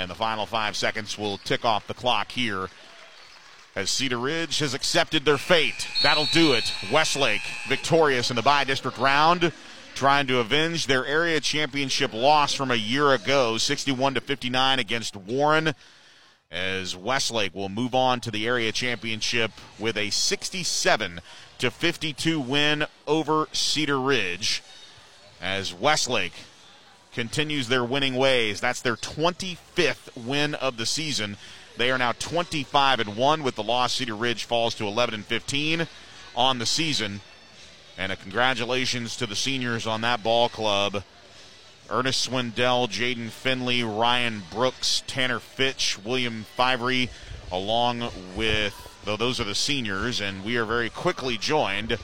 And the final 5 seconds will tick off the clock here as Cedar Ridge has accepted their fate. That'll do it. Westlake victorious in the Bi-District round, trying to avenge their area championship loss from a year ago, 61-59 against Warren, as Westlake will move on to the area championship with a 67-52 win over Cedar Ridge, as Westlake continues their winning ways. That's their 25th win of the season. They are now 25-1 with the loss. Cedar Ridge falls to 11-15 on the season. And a congratulations to the seniors on that ball club. Ernest Swindell, Jaden Finley, Ryan Brooks, Tanner Fitch, William Fivery, along with, though those are the seniors, and we are very quickly joined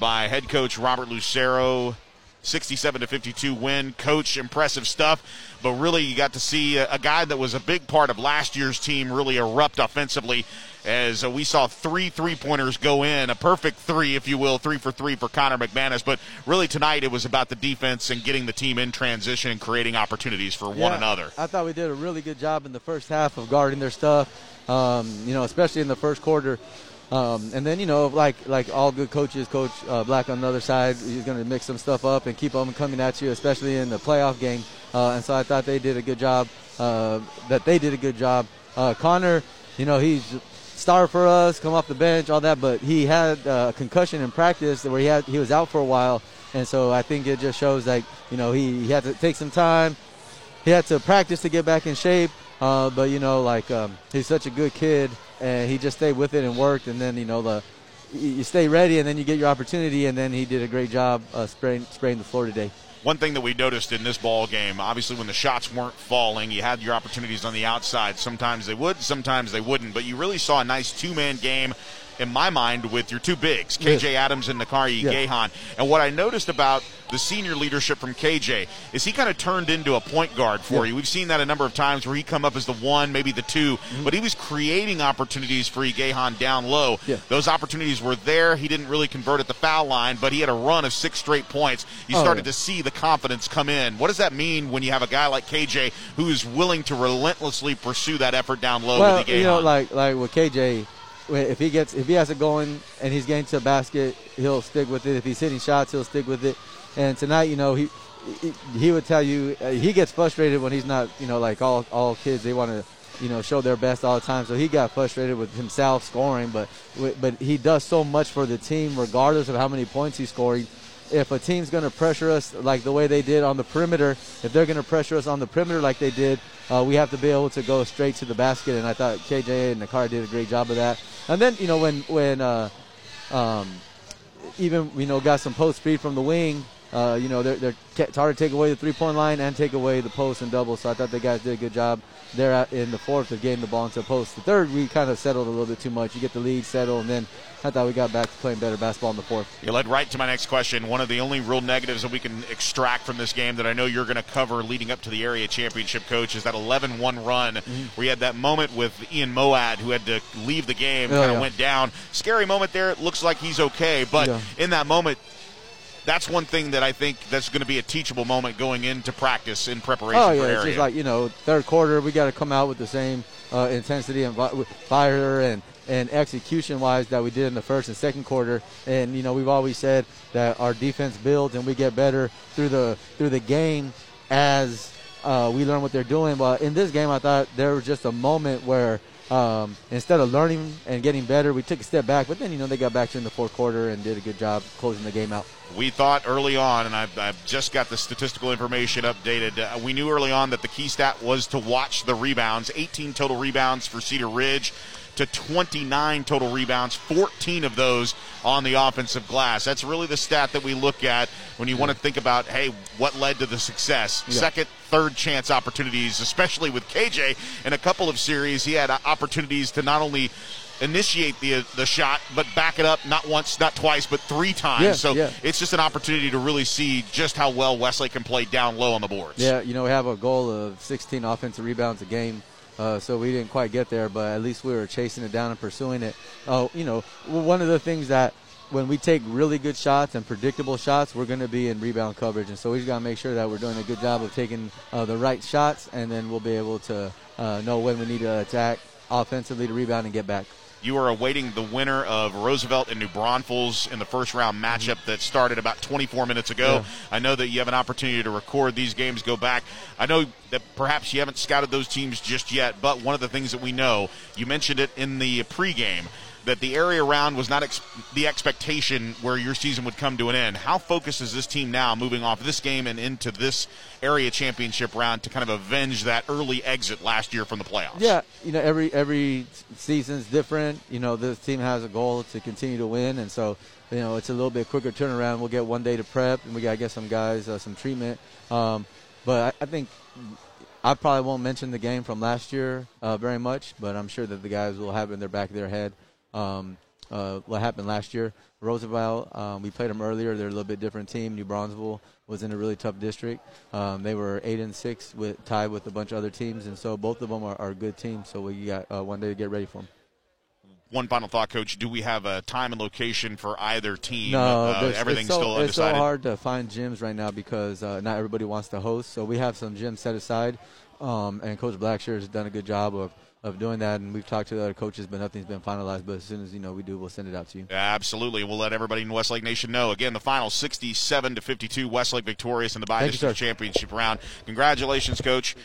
by head coach Robert Lucero. 67-52 win. Coach, impressive stuff, but really you got to see a guy that was a big part of last year's team really erupt offensively, as we saw 3 3-pointers go in, a perfect three, if you will, 3 for 3 for Connor McManus. But really tonight it was about the defense and getting the team in transition and creating opportunities for one another. I thought we did a really good job in the first half of guarding their stuff, especially in the first quarter. And then, like all good coaches, Coach Black on the other side, he's going to mix some stuff up and keep them coming at you, especially in the playoff game. And so I thought they did a good job, Connor, he's a star for us, come off the bench, all that, but he had a concussion in practice where he was out for a while. And so I think it just shows, he had to take some time. He had to practice to get back in shape. He's such a good kid. And he just stayed with it and worked, and then, you stay ready, and then you get your opportunity, and then he did a great job spraying the floor today. One thing that we noticed in this ball game, obviously when the shots weren't falling, you had your opportunities on the outside. Sometimes they would, sometimes they wouldn't, but you really saw a nice two-man game, in my mind, with your two bigs, K.J. Adams and Nakari Igehon. And what I noticed about the senior leadership from K.J. is he kind of turned into a point guard for you. We've seen that a number of times where he come up as the one, maybe the two, but he was creating opportunities for Igehon down low. Those opportunities were there. He didn't really convert at the foul line, but he had a run of 6 straight points. You started to see the confidence come in. What does that mean when you have a guy like K.J. who is willing to relentlessly pursue that effort down low with Igehon? Like with K.J., if he has it going and he's getting to a basket, he'll stick with it. If he's hitting shots, he'll stick with it. And tonight, he would tell you he gets frustrated when he's not. Like all kids, they want to show their best all the time. So he got frustrated with himself scoring, but he does so much for the team regardless of how many points he's scoring. If a team's going to pressure us like the way they did on the perimeter, if they're going to pressure us on the perimeter like they did, we have to be able to go straight to the basket. And I thought KJ and Nakari did a great job of that. And then, when got some post speed from the wing, it's hard to take away the three-point line and take away the post and double. So I thought the guys did a good job there in the fourth of getting the ball into the post. The third, we kind of settled a little bit too much. You get the lead, settle, and then I thought we got back to playing better basketball in the fourth. You led right to my next question. One of the only real negatives that we can extract from this game that I know you're going to cover leading up to the area championship, Coach, is that 11-1 run where you had that moment with Ian Moad, who had to leave the game, went down. Scary moment there. It looks like he's okay, but in that moment, that's one thing that I think that's going to be a teachable moment going into practice in preparation for area. It's just like, third quarter, we got to come out with the same intensity and fire and execution-wise that we did in the first and second quarter. And, we've always said that our defense builds and we get better through the game as we learn what they're doing. But in this game, I thought there was just a moment where instead of learning and getting better, we took a step back. But then, they got back to in the fourth quarter and did a good job closing the game out. We thought early on, and I've just got the statistical information updated, we knew early on that the key stat was to watch the rebounds. 18 total rebounds for Cedar Ridge to 29 total rebounds, 14 of those on the offensive glass. That's really the stat that we look at when you want to think about, hey, what led to the success? Second, third chance opportunities, especially with KJ. In a couple of series, he had opportunities to not only initiate the shot, but back it up not once, not twice, but 3 times. It's just an opportunity to really see just how well Wesley can play down low on the boards. We have a goal of 16 offensive rebounds a game, so we didn't quite get there, but at least we were chasing it down and pursuing it. One of the things that when we take really good shots and predictable shots, we're going to be in rebound coverage. And so we just got to make sure that we're doing a good job of taking the right shots, and then we'll be able to know when we need to attack offensively to rebound and get back. You are awaiting the winner of Roosevelt and New Braunfels in the first-round matchup that started about 24 minutes ago. Yeah. I know that you have an opportunity to record these games, go back. I know that perhaps you haven't scouted those teams just yet, but one of the things that we know, you mentioned it in the pregame, that the area round was not the expectation where your season would come to an end. How focused is this team now moving off this game and into this area championship round to kind of avenge that early exit last year from the playoffs? Yeah, you know, every season's different. You know, this team has a goal to continue to win, and so, you know, it's a little bit quicker turnaround. We'll get one day to prep, and we got to get some guys some treatment. But I think I probably won't mention the game from last year very much, but I'm sure that the guys will have it in their back of their head. What happened last year. Roosevelt, we played them earlier. They're a little bit different team. New Braunfels was in a really tough district. They were 8-6, tied with a bunch of other teams, and so both of them are good teams, so we got one day to get ready for them. One final thought, Coach. Do we have a time and location for either team? No, everything's still undecided. It's so hard to find gyms right now because not everybody wants to host, so we have some gyms set aside, and Coach Blackshear has done a good job of doing that, and we've talked to the other coaches, but nothing's been finalized. But as soon as, you know, we do, we'll send it out to you. Absolutely. We'll let everybody in Westlake Nation know. Again, the final 67-52, Westlake victorious in the Bi-District Championship round. Congratulations, Coach.